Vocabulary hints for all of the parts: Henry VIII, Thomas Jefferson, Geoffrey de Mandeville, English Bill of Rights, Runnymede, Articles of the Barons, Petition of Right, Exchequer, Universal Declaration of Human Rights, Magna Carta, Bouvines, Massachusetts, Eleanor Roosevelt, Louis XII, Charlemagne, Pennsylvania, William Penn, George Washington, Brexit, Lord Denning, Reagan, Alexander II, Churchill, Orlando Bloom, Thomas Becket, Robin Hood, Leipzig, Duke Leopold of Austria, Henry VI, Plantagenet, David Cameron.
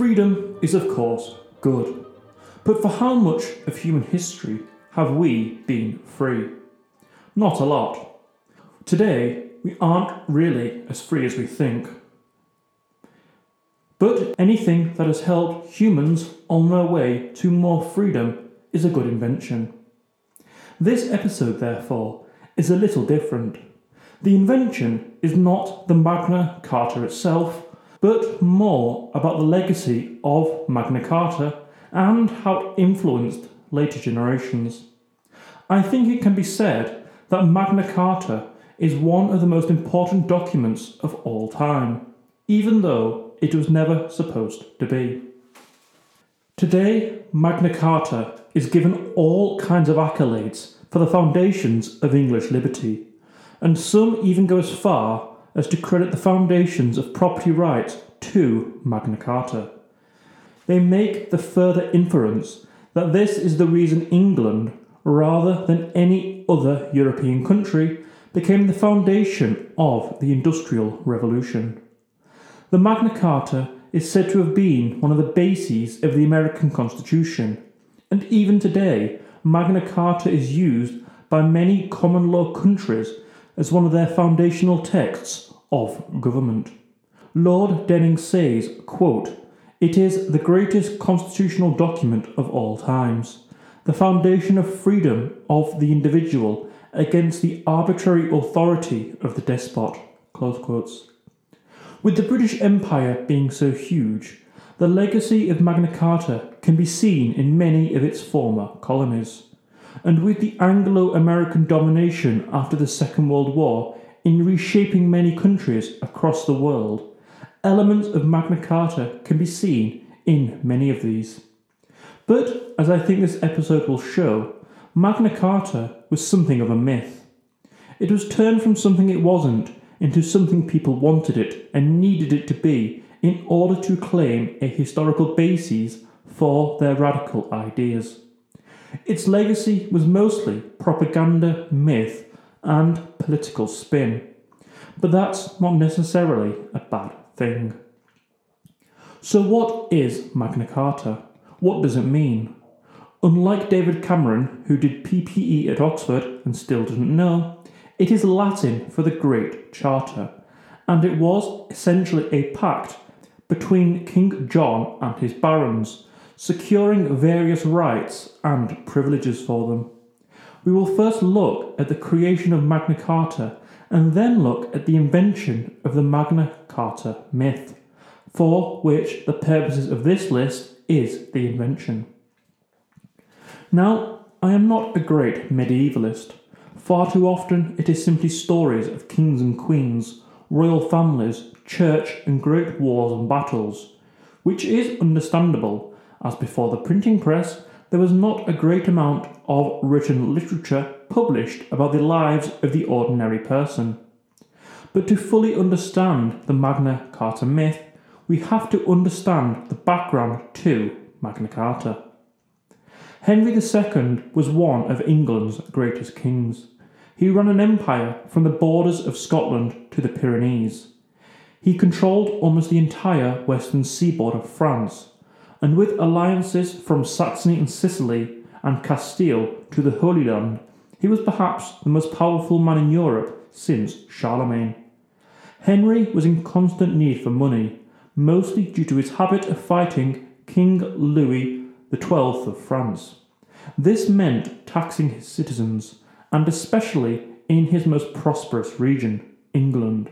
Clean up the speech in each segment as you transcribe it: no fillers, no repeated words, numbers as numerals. Freedom is, of course, good. But for how much of human history have we been free? Not a lot. Today, we aren't really as free as we think. But anything that has helped humans on their way to more freedom is a good invention. This episode, therefore, is a little different. The invention is not the Magna Carta itself, but more about the legacy of Magna Carta and how it influenced later generations. I think it can be said that Magna Carta is one of the most important documents of all time, even though it was never supposed to be. Today, Magna Carta is given all kinds of accolades for the foundations of English liberty, and some even go as far as to credit the foundations of property rights to Magna Carta. They make the further inference that this is the reason England, rather than any other European country, became the foundation of the Industrial Revolution. The Magna Carta is said to have been one of the bases of the American Constitution, and even today, Magna Carta is used by many common law countries as one of their foundational texts of government. Lord Denning says, quote, "It is the greatest constitutional document of all times, the foundation of freedom of the individual against the arbitrary authority of the despot." Close quotes. With the British Empire being so huge, the legacy of Magna Carta can be seen in many of its former colonies. And with the Anglo-American domination after the Second World War in reshaping many countries across the world, elements of Magna Carta can be seen in many of these. But, as I think this episode will show, Magna Carta was something of a myth. It was turned from something it wasn't into something people wanted it and needed it to be in order to claim a historical basis for their radical ideas. Its legacy was mostly propaganda, myth, and political spin. But that's not necessarily a bad thing. So what is Magna Carta? What does it mean? Unlike David Cameron, who did PPE at Oxford and still didn't know, it is Latin for the Great Charter, and it was essentially a pact between King John and his barons, securing various rights and privileges for them. We will first look at the creation of Magna Carta and then look at the invention of the Magna Carta myth, for which the purposes of this list is the invention. Now, I am not a great medievalist. Far too often it is simply stories of kings and queens, royal families, church and great wars and battles, which is understandable, as before the printing press there was not a great amount of written literature published about the lives of the ordinary person. But to fully understand the Magna Carta myth, we have to understand the background to Magna Carta. Henry II was one of England's greatest kings. He ran an empire from the borders of Scotland to the Pyrenees. He controlled almost the entire western seaboard of France, and with alliances from Saxony and Sicily and Castile to the Holy Land, he was perhaps the most powerful man in Europe since Charlemagne. Henry was in constant need for money, mostly due to his habit of fighting King Louis XII of France. This meant taxing his citizens, and especially in his most prosperous region, England.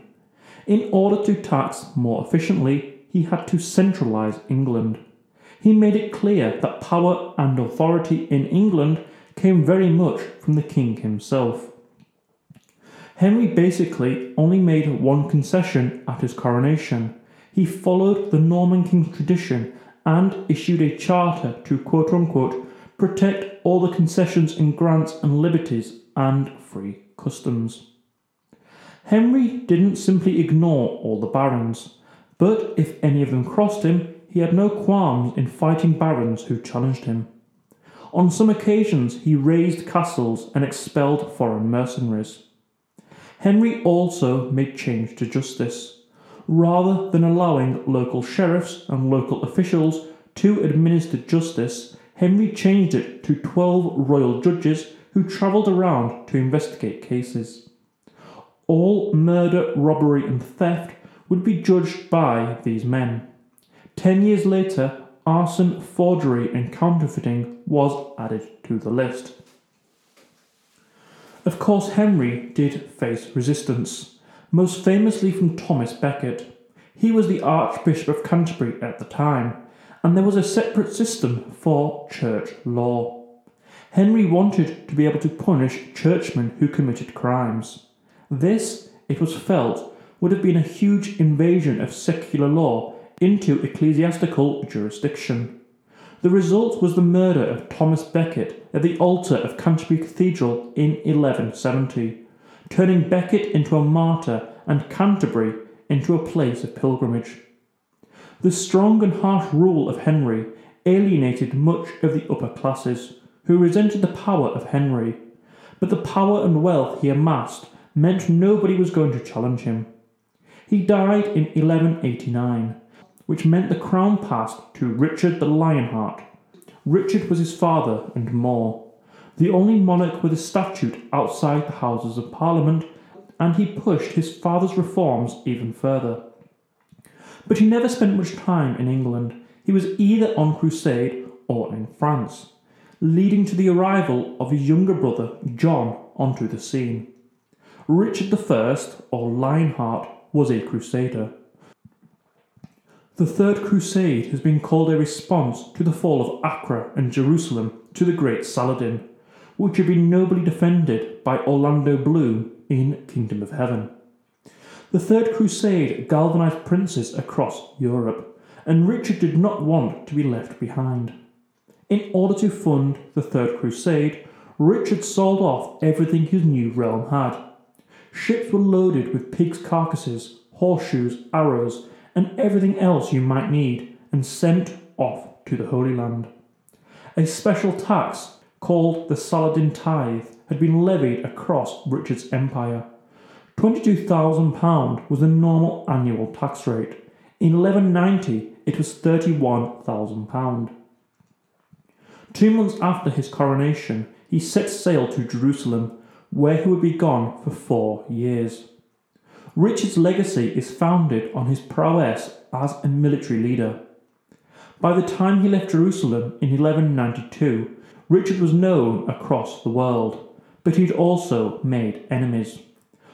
In order to tax more efficiently, he had to centralise England. He made it clear that power and authority in England came very much from the king himself. Henry basically only made one concession at his coronation. He followed the Norman king's tradition and issued a charter to quote-unquote protect all the concessions and grants and liberties and free customs. Henry didn't simply ignore all the barons, but if any of them crossed him, he had no qualms in fighting barons who challenged him. On some occasions, he razed castles and expelled foreign mercenaries. Henry also made change to justice. rather than allowing local sheriffs and local officials to administer justice, Henry changed it to 12 royal judges who travelled around to investigate cases. All murder, robbery and theft would be judged by these men. 10 years later, arson, forgery and counterfeiting was added to the list. Of course, Henry did face resistance, most famously from Thomas Becket. He was the Archbishop of Canterbury at the time, and there was a separate system for church law. Henry wanted to be able to punish churchmen who committed crimes. This, it was felt, would have been a huge invasion of secular law into ecclesiastical jurisdiction. The result was the murder of Thomas Becket at the altar of Canterbury Cathedral in 1170, turning Becket into a martyr and Canterbury into a place of pilgrimage. The strong and harsh rule of Henry alienated much of the upper classes, who resented the power of Henry, but the power and wealth he amassed meant nobody was going to challenge him. He died in 1189, which meant the crown passed to Richard the Lionheart. Richard was his father and more, the only monarch with a statute outside the Houses of Parliament, and he pushed his father's reforms even further. But he never spent much time in England. He was either on crusade or in France, leading to the arrival of his younger brother John onto the scene. Richard I, or Lionheart, was a crusader. The Third Crusade has been called a response to the fall of Acre and Jerusalem to the great Saladin, which had been nobly defended by Orlando Bloom in Kingdom of Heaven. The Third Crusade galvanised princes across Europe, and Richard did not want to be left behind. In order to fund the Third Crusade, Richard sold off everything his new realm had. Ships were loaded with pigs' carcasses, horseshoes, arrows, and everything else you might need, and sent off to the Holy Land. A special tax, called the Saladin Tithe, had been levied across Richard's empire. £22,000 was the normal annual tax rate. In 1190, it was £31,000. 2 months after his coronation, he set sail to Jerusalem, where he would be gone for 4 years. Richard's legacy is founded on his prowess as a military leader. By the time he left Jerusalem in 1192, Richard was known across the world, but he'd also made enemies.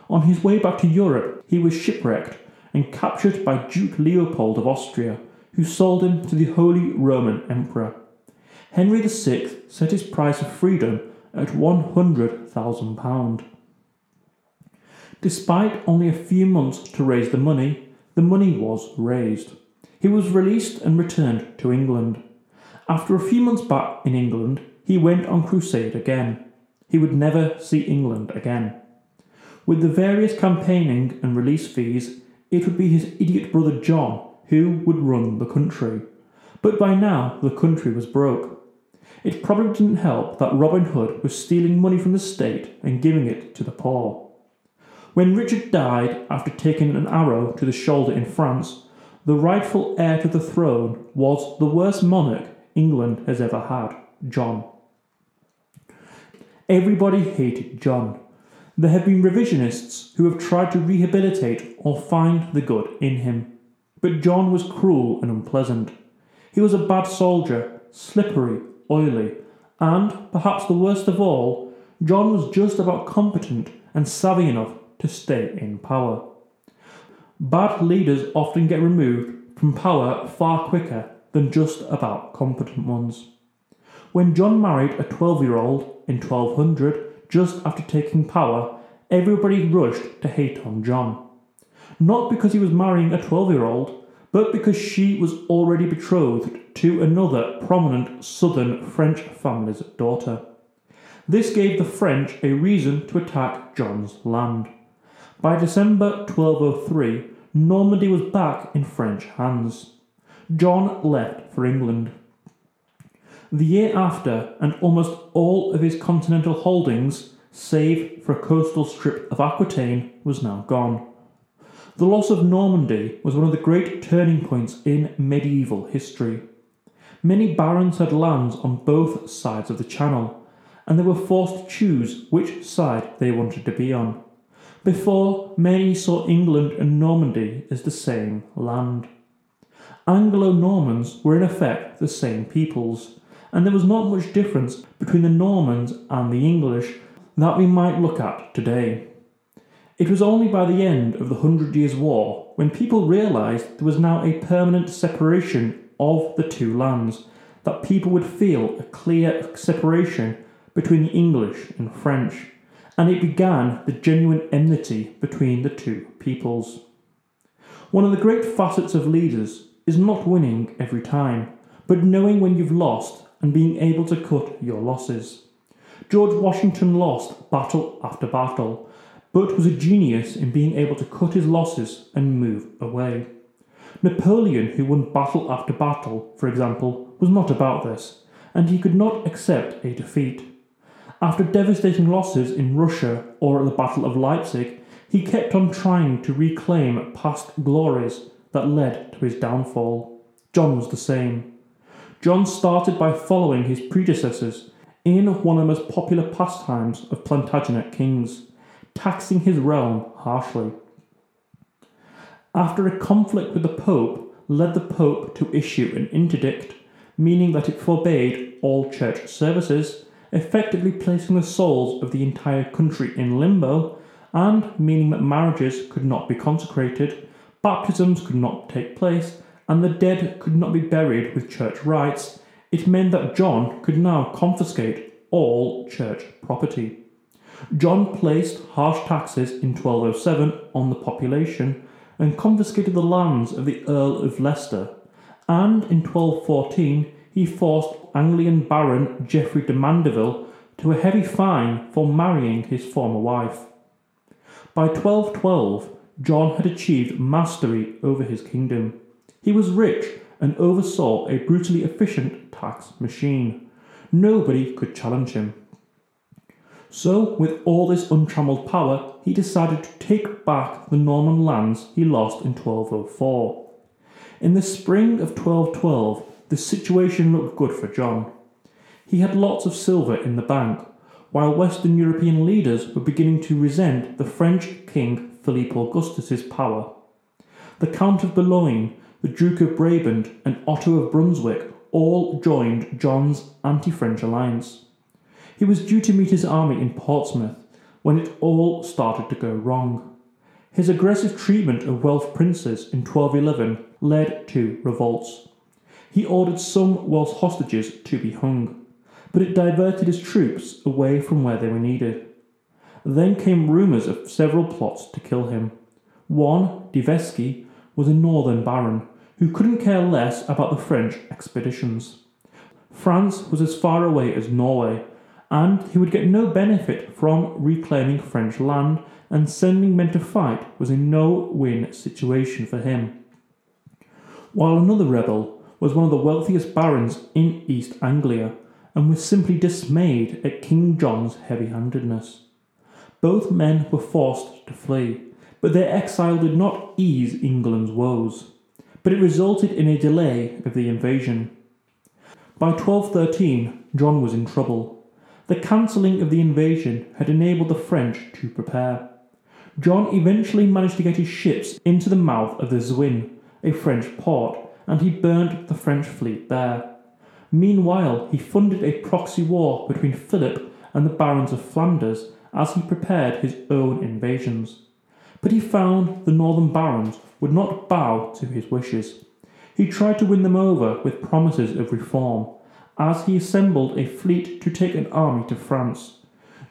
On his way back to Europe, he was shipwrecked and captured by Duke Leopold of Austria, who sold him to the Holy Roman Emperor. Henry VI set his price of freedom at £100,000. Despite only a few months to raise the money was raised. He was released and returned to England. After a few months back in England, he went on crusade again. He would never see England again. With the various campaigning and release fees, it would be his idiot brother John who would run the country. But by now, the country was broke. It probably didn't help that Robin Hood was stealing money from the state and giving it to the poor. When Richard died after taking an arrow to the shoulder in France, the rightful heir to the throne was the worst monarch England has ever had, John. Everybody hated John. There have been revisionists who have tried to rehabilitate or find the good in him. But John was cruel and unpleasant. He was a bad soldier, slippery, oily, and, perhaps the worst of all, John was just about competent and savvy enough to stay in power. Bad leaders often get removed from power far quicker than just about competent ones. When John married a 12-year-old in 1200, just after taking power, everybody rushed to hate on John. Not because he was marrying a 12-year-old, but because she was already betrothed to another prominent southern French family's daughter. This gave the French a reason to attack John's land. By December 1203, Normandy was back in French hands. John left for England. The year after, and almost all of his continental holdings, save for a coastal strip of Aquitaine, was now gone. The loss of Normandy was one of the great turning points in medieval history. Many barons had lands on both sides of the Channel, and they were forced to choose which side they wanted to be on. Before, many saw England and Normandy as the same land. Anglo-Normans were in effect the same peoples, and there was not much difference between the Normans and the English that we might look at today. It was only by the end of the Hundred Years' War when people realised there was now a permanent separation of the two lands, that people would feel a clear separation between the English and French, and it began the genuine enmity between the two peoples. One of the great facets of leaders is not winning every time, but knowing when you've lost and being able to cut your losses. George Washington lost battle after battle, but was a genius in being able to cut his losses and move away. Napoleon, who won battle after battle, for example, was not about this, and he could not accept a defeat. After devastating losses in Russia or at the Battle of Leipzig, he kept on trying to reclaim past glories that led to his downfall. John was the same. John started by following his predecessors in one of the most popular pastimes of Plantagenet kings, taxing his realm harshly. After a conflict with the Pope led the Pope to issue an interdict, meaning that it forbade all church services, effectively placing the souls of the entire country in limbo, and meaning that marriages could not be consecrated, baptisms could not take place, and the dead could not be buried with church rites. It meant that John could now confiscate all church property. John placed harsh taxes in 1207 on the population and confiscated the lands of the Earl of Leicester, and in 1214 he forced Anglian Baron Geoffrey de Mandeville to a heavy fine for marrying his former wife. By 1212, John had achieved mastery over his kingdom. He was rich and oversaw a brutally efficient tax machine. Nobody could challenge him. So, with all this untrammelled power, he decided to take back the Norman lands he lost in 1204. In the spring of 1212, the situation looked good for John. He had lots of silver in the bank, while Western European leaders were beginning to resent the French King Philippe Augustus's power. The Count of Boulogne, the Duke of Brabant, and Otto of Brunswick all joined John's anti-French alliance. He was due to meet his army in Portsmouth when it all started to go wrong. His aggressive treatment of Welsh princes in 1211 led to revolts. He ordered some Welsh hostages to be hung, but it diverted his troops away from where they were needed. Then came rumours of several plots to kill him. One, Duvesky, was a northern baron who couldn't care less about the French expeditions. France was as far away as Norway, and he would get no benefit from reclaiming French land, and sending men to fight was a no-win situation for him. While another rebel was one of the wealthiest barons in East Anglia, and was simply dismayed at King John's heavy-handedness. Both men were forced to flee, but their exile did not ease England's woes, but it resulted in a delay of the invasion. By 1213, John was in trouble. The cancelling of the invasion had enabled the French to prepare. John eventually managed to get his ships into the mouth of the Zwin, a French port, and he burnt the French fleet there. Meanwhile, he funded a proxy war between Philip and the barons of Flanders as he prepared his own invasions. But he found the northern barons would not bow to his wishes. He tried to win them over with promises of reform, as he assembled a fleet to take an army to France.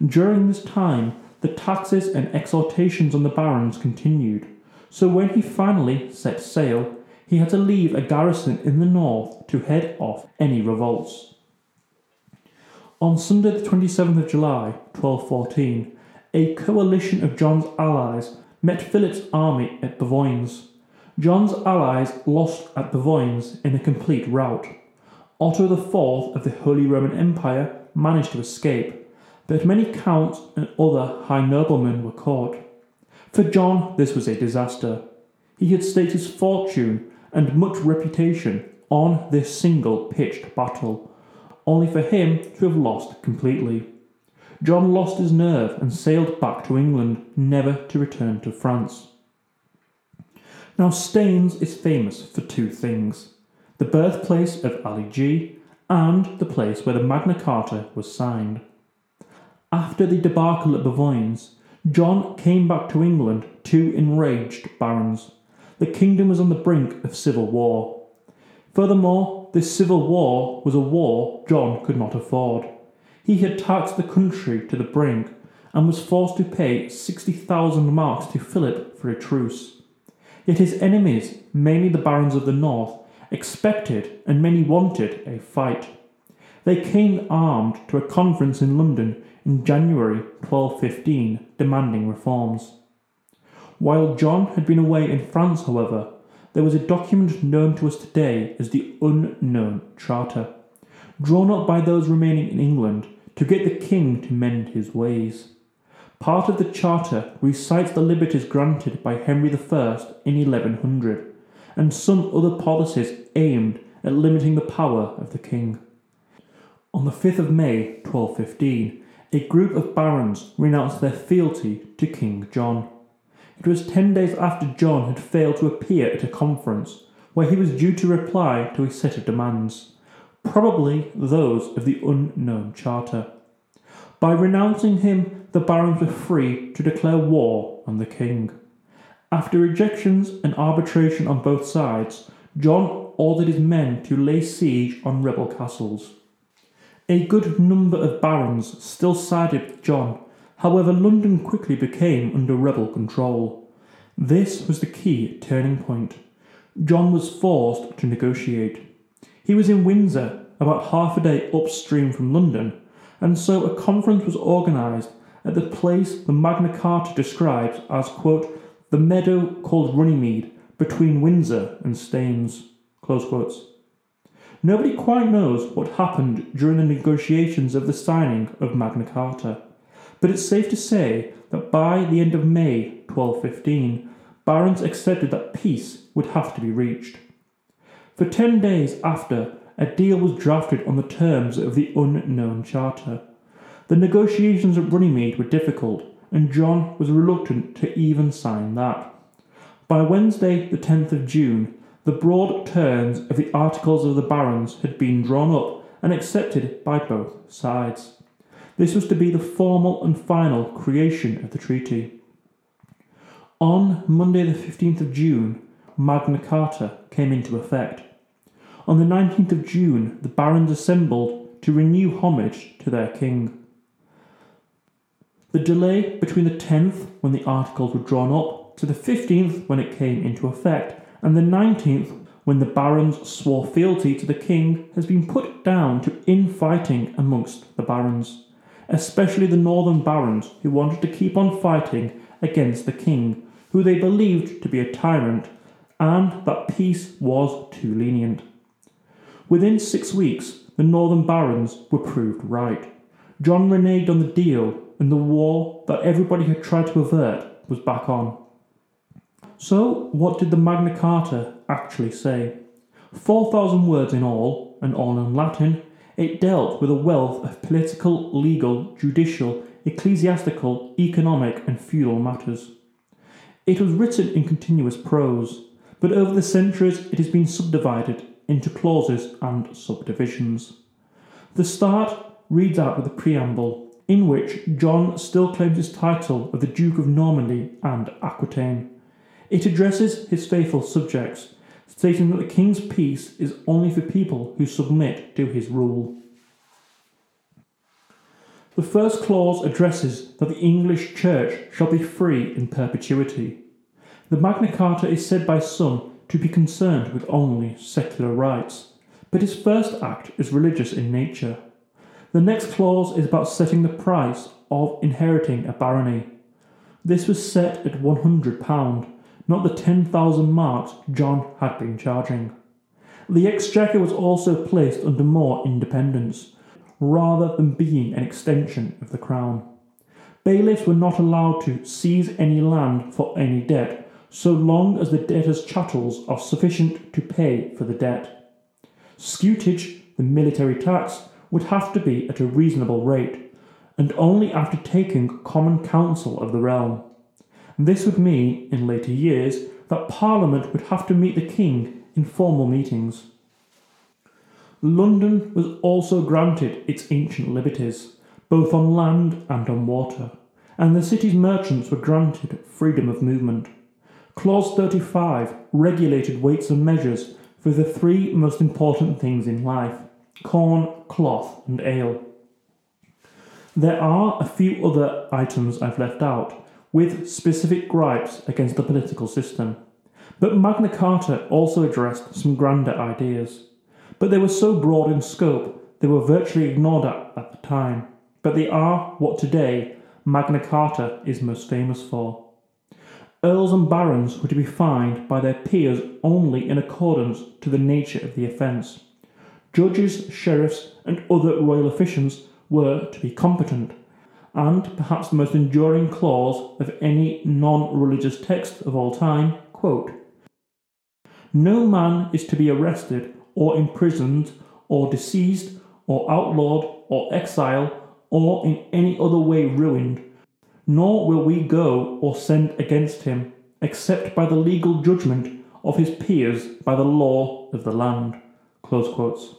During this time, the taxes and exhortations on the barons continued, so when he finally set sail, he had to leave a garrison in the north to head off any revolts. On Sunday the 27th of July, 1214, a coalition of John's allies met Philip's army at Bouvines. John's allies lost at Bouvines in a complete rout. Otto IV of the Holy Roman Empire managed to escape, but many counts and other high noblemen were caught. For John, this was a disaster. He had staked his fortune and much reputation on this single pitched battle, only for him to have lost completely. John lost his nerve and sailed back to England, never to return to France. Now, Staines is famous for two things: the birthplace of Ali G and the place where the Magna Carta was signed. After the debacle at Bouvines, John came back to England to enraged barons. The kingdom was on the brink of civil war. Furthermore, this civil war was a war John could not afford. He had taxed the country to the brink and was forced to pay 60,000 marks to Philip for a truce. Yet his enemies, mainly the barons of the north, expected and many wanted a fight. They came armed to a conference in London in January 1215, demanding reforms. While John had been away in France, however, there was a document known to us today as the Unknown Charter, drawn up by those remaining in England to get the king to mend his ways. Part of the charter recites the liberties granted by Henry I in 1100, and some other policies aimed at limiting the power of the king. On the 5th of May 1215, a group of barons renounced their fealty to King John. It was 10 days after John had failed to appear at a conference where he was due to reply to a set of demands, probably those of the Unknown Charter. By renouncing him, the barons were free to declare war on the king. After rejections and arbitration on both sides, John ordered his men to lay siege on rebel castles. A good number of barons still sided with John, however London quickly became under rebel control. This was the key turning point. John was forced to negotiate. He was in Windsor, about half a day upstream from London, and so a conference was organised at the place the Magna Carta describes as, quote, the meadow called Runnymede, between Windsor and Staines, close quotes. Nobody quite knows what happened during the negotiations of the signing of Magna Carta, but it's safe to say that by the end of May 1215, barons accepted that peace would have to be reached. For 10 days after, a deal was drafted on the terms of the Unknown Charter. The negotiations at Runnymede were difficult, and John was reluctant to even sign that. By Wednesday, the 10th of June, the broad terms of the Articles of the Barons had been drawn up and accepted by both sides. This was to be the formal and final creation of the treaty. On Monday, the 15th of June, Magna Carta came into effect. On the 19th of June, the barons assembled to renew homage to their king. The delay between the 10th, when the articles were drawn up, to the 15th, when it came into effect, and the 19th, when the barons swore fealty to the king, has been put down to infighting amongst the barons, especially the northern barons who wanted to keep on fighting against the king, who they believed to be a tyrant, and that peace was too lenient. Within 6 weeks, the northern barons were proved right. John reneged on the deal, and the war that everybody had tried to avert was back on. So, what did the Magna Carta actually say? 4,000 words in all, and all in Latin, it dealt with a wealth of political, legal, judicial, ecclesiastical, economic and feudal matters. It was written in continuous prose, but over the centuries it has been subdivided into clauses and subdivisions. The start reads out with the preamble, in which John still claims his title of the Duke of Normandy and Aquitaine. It addresses his faithful subjects, stating that the king's peace is only for people who submit to his rule. The first clause addresses that the English Church shall be free in perpetuity. The Magna Carta is said by some to be concerned with only secular rights, but its first act is religious in nature. The next clause is about setting the price of inheriting a barony. This was set at £100, not the 10,000 marks John had been charging. The Exchequer was also placed under more independence, rather than being an extension of the Crown. Bailiffs were not allowed to seize any land for any debt, so long as the debtor's chattels are sufficient to pay for the debt. Scutage, the military tax, would have to be at a reasonable rate, and only after taking common counsel of the realm. This would mean, in later years, that Parliament would have to meet the King in formal meetings. London was also granted its ancient liberties, both on land and on water, and the city's merchants were granted freedom of movement. Clause 35 regulated weights and measures for the three most important things in life: corn, cloth, and ale. There are a few other items I've left out, with specific gripes against the political system, but Magna Carta also addressed some grander ideas. But they were so broad in scope they were virtually ignored at the time, but they are what today Magna Carta is most famous for. Earls and barons were to be fined by their peers only in accordance to the nature of the offence. Judges, sheriffs, and other royal officials were to be competent, and perhaps the most enduring clause of any non-religious text of all time, quote, "No man is to be arrested or imprisoned or deceased or outlawed or exiled or in any other way ruined, nor will we go or send against him, except by the legal judgment of his peers by the law of the land." Close quotes.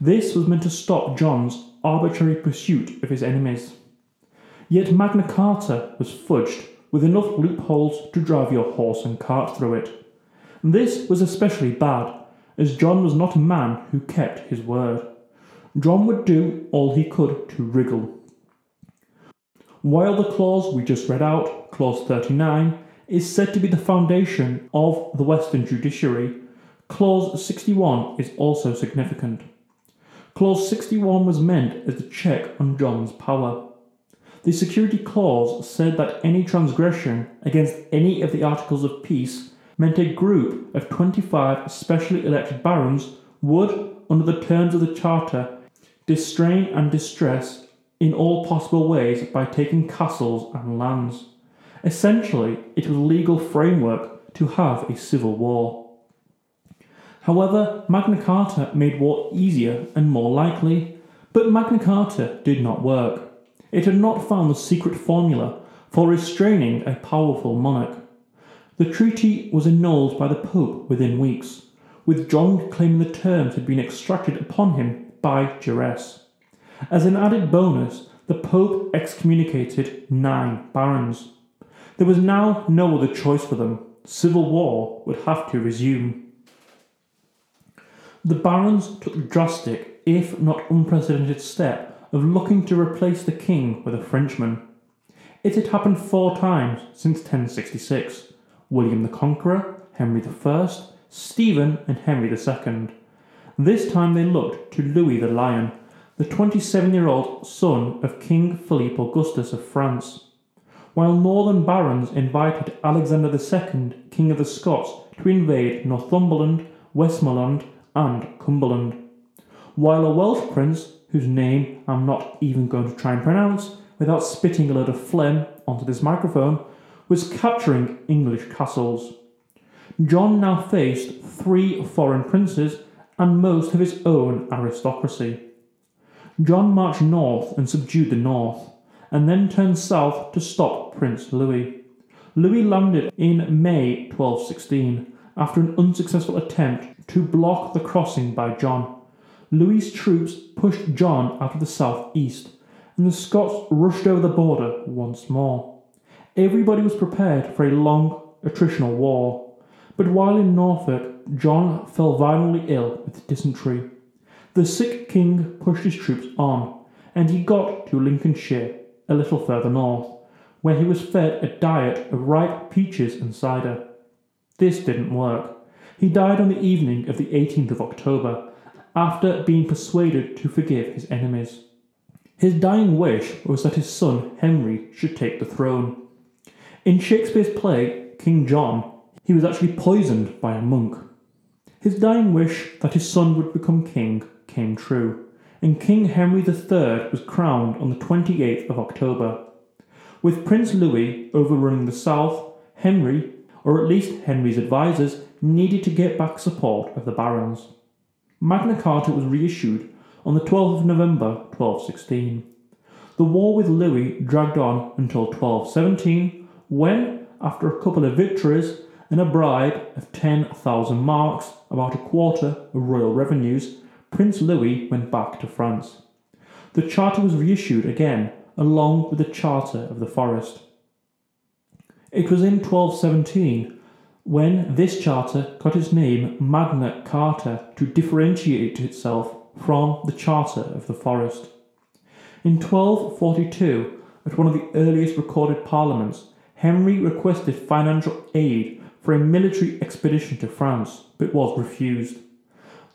This was meant to stop John's arbitrary pursuit of his enemies. Yet Magna Carta was fudged with enough loopholes to drive your horse and cart through it. This was especially bad, as John was not a man who kept his word. John would do all he could to wriggle. While the clause we just read out, clause 39, is said to be the foundation of the Western judiciary, clause 61 is also significant. Clause 61 was meant as the check on John's power. The security clause said that any transgression against any of the Articles of Peace meant a group of 25 specially elected barons would, under the terms of the Charter, distrain and distress in all possible ways by taking castles and lands. Essentially, it was a legal framework to have a civil war. However, Magna Carta made war easier and more likely, but Magna Carta did not work. It had not found the secret formula for restraining a powerful monarch. The treaty was annulled by the Pope within weeks, with John claiming the terms had been exacted upon him by duress. As an added bonus, the Pope excommunicated 9 barons. There was now no other choice for them. Civil war would have to resume. The barons took the drastic, if not unprecedented, step of looking to replace the king with a Frenchman. It had happened 4 times since 1066. William the Conqueror, Henry I, Stephen, and Henry II. This time they looked to Louis the Lion, the 27-year-old son of King Philippe Augustus of France. While northern barons invited Alexander II, King of the Scots, to invade Northumberland, Westmoreland, and Cumberland. While a Welsh prince, whose name I'm not even going to try and pronounce without spitting a load of phlegm onto this microphone, was capturing English castles. John now faced 3 foreign princes and most of his own aristocracy. John marched north and subdued the north, and then turned south to stop Prince Louis. Louis landed in May 1216 after an unsuccessful attempt to block the crossing by John. Louis's troops pushed John out of the southeast, and the Scots rushed over the border once more. Everybody was prepared for a long attritional war, but while in Norfolk, John fell violently ill with dysentery. The sick king pushed his troops on, and he got to Lincolnshire, a little further north, where he was fed a diet of ripe peaches and cider. This didn't work. He died on the evening of the 18th of October, after being persuaded to forgive his enemies. His dying wish was that his son Henry should take the throne. In Shakespeare's play, King John, he was actually poisoned by a monk. His dying wish that his son would become king came true, and King Henry III was crowned on the 28th of October. With Prince Louis overrunning the south, Henry, or at least Henry's advisers, needed to get back support of the barons. Magna Carta was reissued on the 12th of November 1216. The war with Louis dragged on until 1217 when, after a couple of victories and a bribe of 10,000 marks, about a quarter of royal revenues, Prince Louis went back to France. The charter was reissued again, along with the Charter of the Forest. It was in 1217 when this charter got its name Magna Carta to differentiate itself from the Charter of the Forest. In 1242, at one of the earliest recorded parliaments, Henry requested financial aid for a military expedition to France, but was refused.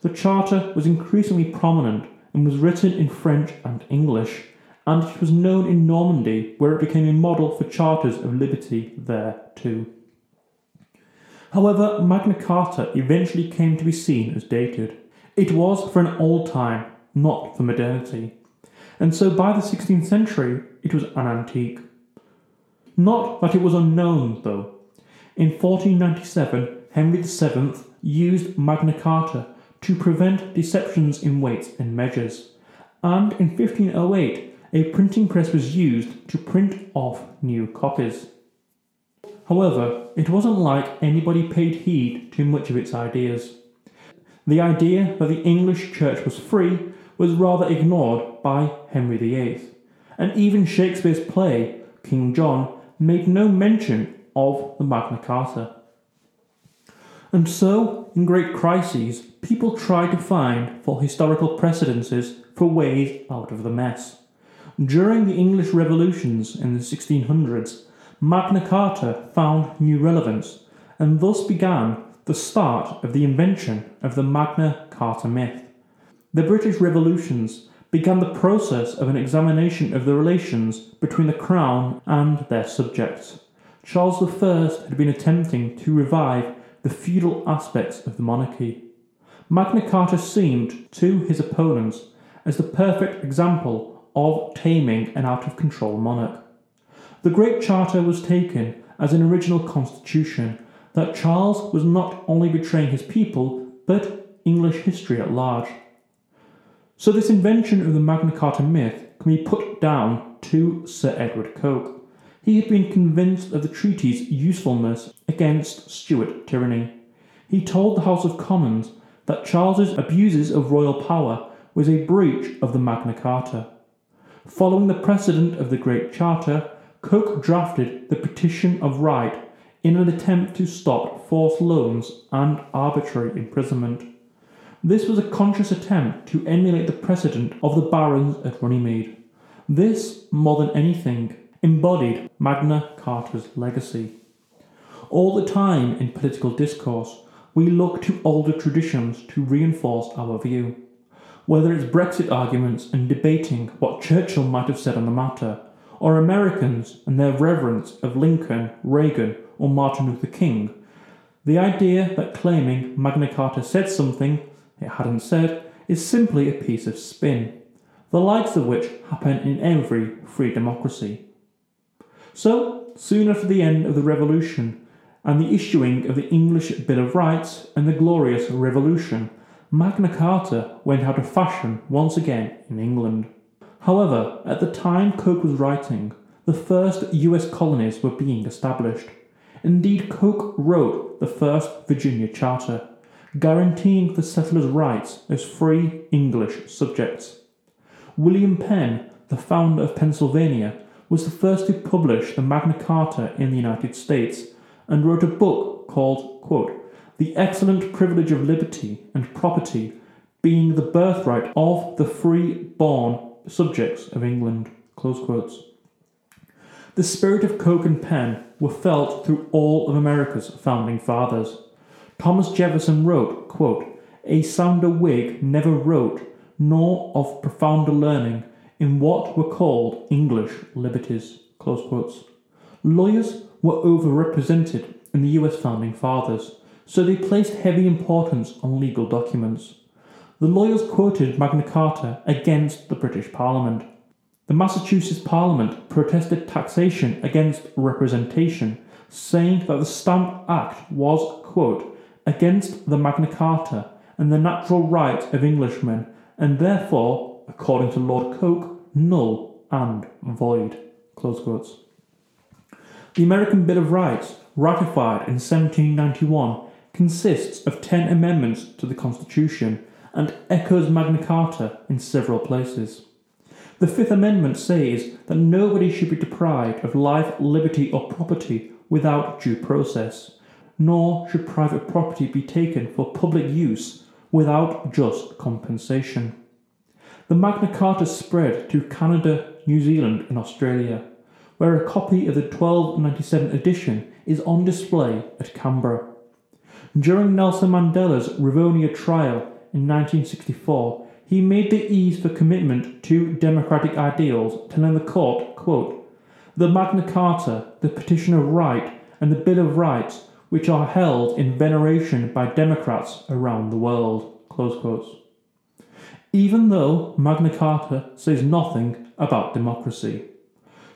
The charter was increasingly prominent and was written in French and English, and it was known in Normandy, where it became a model for charters of liberty there too. However, Magna Carta eventually came to be seen as dated. It was for an old time, not for modernity, and so by the 16th century it was an antique. Not that it was unknown, though. In 1497, Henry VII used Magna Carta to prevent deceptions in weights and measures, and in 1508 a printing press was used to print off new copies. However, it wasn't like anybody paid heed to much of its ideas. The idea that the English church was free was rather ignored by Henry VIII, and even Shakespeare's play, King John, made no mention of the Magna Carta. And so, in great crises, people tried to find for historical precedences for ways out of the mess. During the English revolutions in the 1600s, Magna Carta found new relevance, and thus began the start of the invention of the Magna Carta myth. The British revolutions began the process of an examination of the relations between the Crown and their subjects. Charles I had been attempting to revive the feudal aspects of the monarchy. Magna Carta seemed, to his opponents, as the perfect example of taming an out-of-control monarch. The Great Charter was taken as an original constitution that Charles was not only betraying his people, but English history at large. So this invention of the Magna Carta myth can be put down to Sir Edward Coke. He had been convinced of the treaty's usefulness against Stuart tyranny. He told the House of Commons that Charles's abuses of royal power was a breach of the Magna Carta. Following the precedent of the Great Charter, Coke drafted the Petition of Right in an attempt to stop forced loans and arbitrary imprisonment. This was a conscious attempt to emulate the precedent of the barons at Runnymede. This, more than anything, embodied Magna Carta's legacy. All the time in political discourse, we look to older traditions to reinforce our view. Whether it's Brexit arguments and debating what Churchill might have said on the matter, or Americans and their reverence of Lincoln, Reagan, or Martin Luther King, the idea that claiming Magna Carta said something it hadn't said is simply a piece of spin, the likes of which happen in every free democracy. So, soon after the end of the Revolution and the issuing of the English Bill of Rights and the Glorious Revolution, Magna Carta went out of fashion once again in England. However, at the time Coke was writing, the first US colonies were being established. Indeed, Coke wrote the first Virginia Charter, guaranteeing the settlers' rights as free English subjects. William Penn, the founder of Pennsylvania, was the first to publish the Magna Carta in the United States and wrote a book called, quote, The Excellent Privilege of Liberty and Property Being the Birthright of the Free-Born Subjects of England, close quotes. The spirit of Coke and Penn were felt through all of America's founding fathers. Thomas Jefferson wrote, quote, A sounder Whig never wrote, nor of profounder learning, in what were called English liberties, close quotes. Lawyers were overrepresented in the US founding fathers, so they placed heavy importance on legal documents. The lawyers quoted Magna Carta against the British Parliament. The Massachusetts Parliament protested taxation against representation, saying that the Stamp Act was, quote, against the Magna Carta and the natural rights of Englishmen, and therefore, according to Lord Coke, null and void, close quotes. The American Bill of Rights, ratified in 1791, consists of 10 amendments to the Constitution and echoes Magna Carta in several places. The Fifth Amendment says that nobody should be deprived of life, liberty, or property without due process, nor should private property be taken for public use without just compensation. The Magna Carta spread to Canada, New Zealand, and Australia, where a copy of the 1297 edition is on display at Canberra. During Nelson Mandela's Rivonia trial in 1964, he made the ease for commitment to democratic ideals, telling the court, quote, the Magna Carta, the Petition of Right, and the Bill of Rights, which are held in veneration by Democrats around the world, close quotes. Even though Magna Carta says nothing about democracy,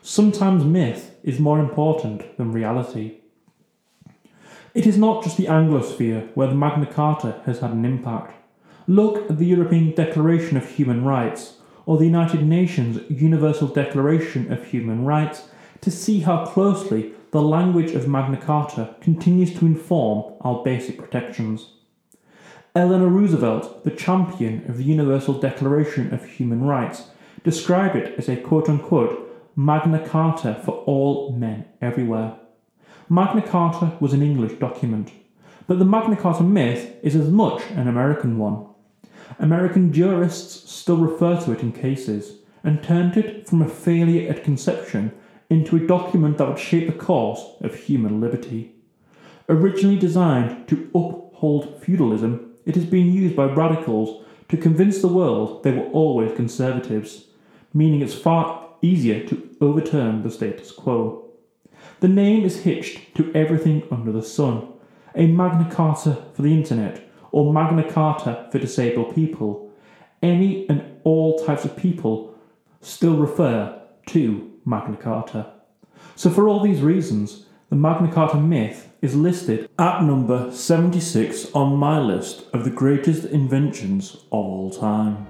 sometimes myth is more important than reality. It is not just the Anglosphere where the Magna Carta has had an impact. Look at the European Declaration of Human Rights or the United Nations Universal Declaration of Human Rights to see how closely the language of Magna Carta continues to inform our basic protections. Eleanor Roosevelt, the champion of the Universal Declaration of Human Rights, described it as a quote-unquote Magna Carta for all men everywhere. Magna Carta was an English document, but the Magna Carta myth is as much an American one. American jurists still refer to it in cases, and turned it from a failure at conception into a document that would shape the course of human liberty. Originally designed to uphold feudalism, it has been used by radicals to convince the world they were always conservatives, meaning it's far easier to overturn the status quo. The name is hitched to everything under the sun. A Magna Carta for the internet, or Magna Carta for disabled people. Any and all types of people still refer to Magna Carta. So for all these reasons, the Magna Carta myth is listed at number 76 on my list of the greatest inventions of all time.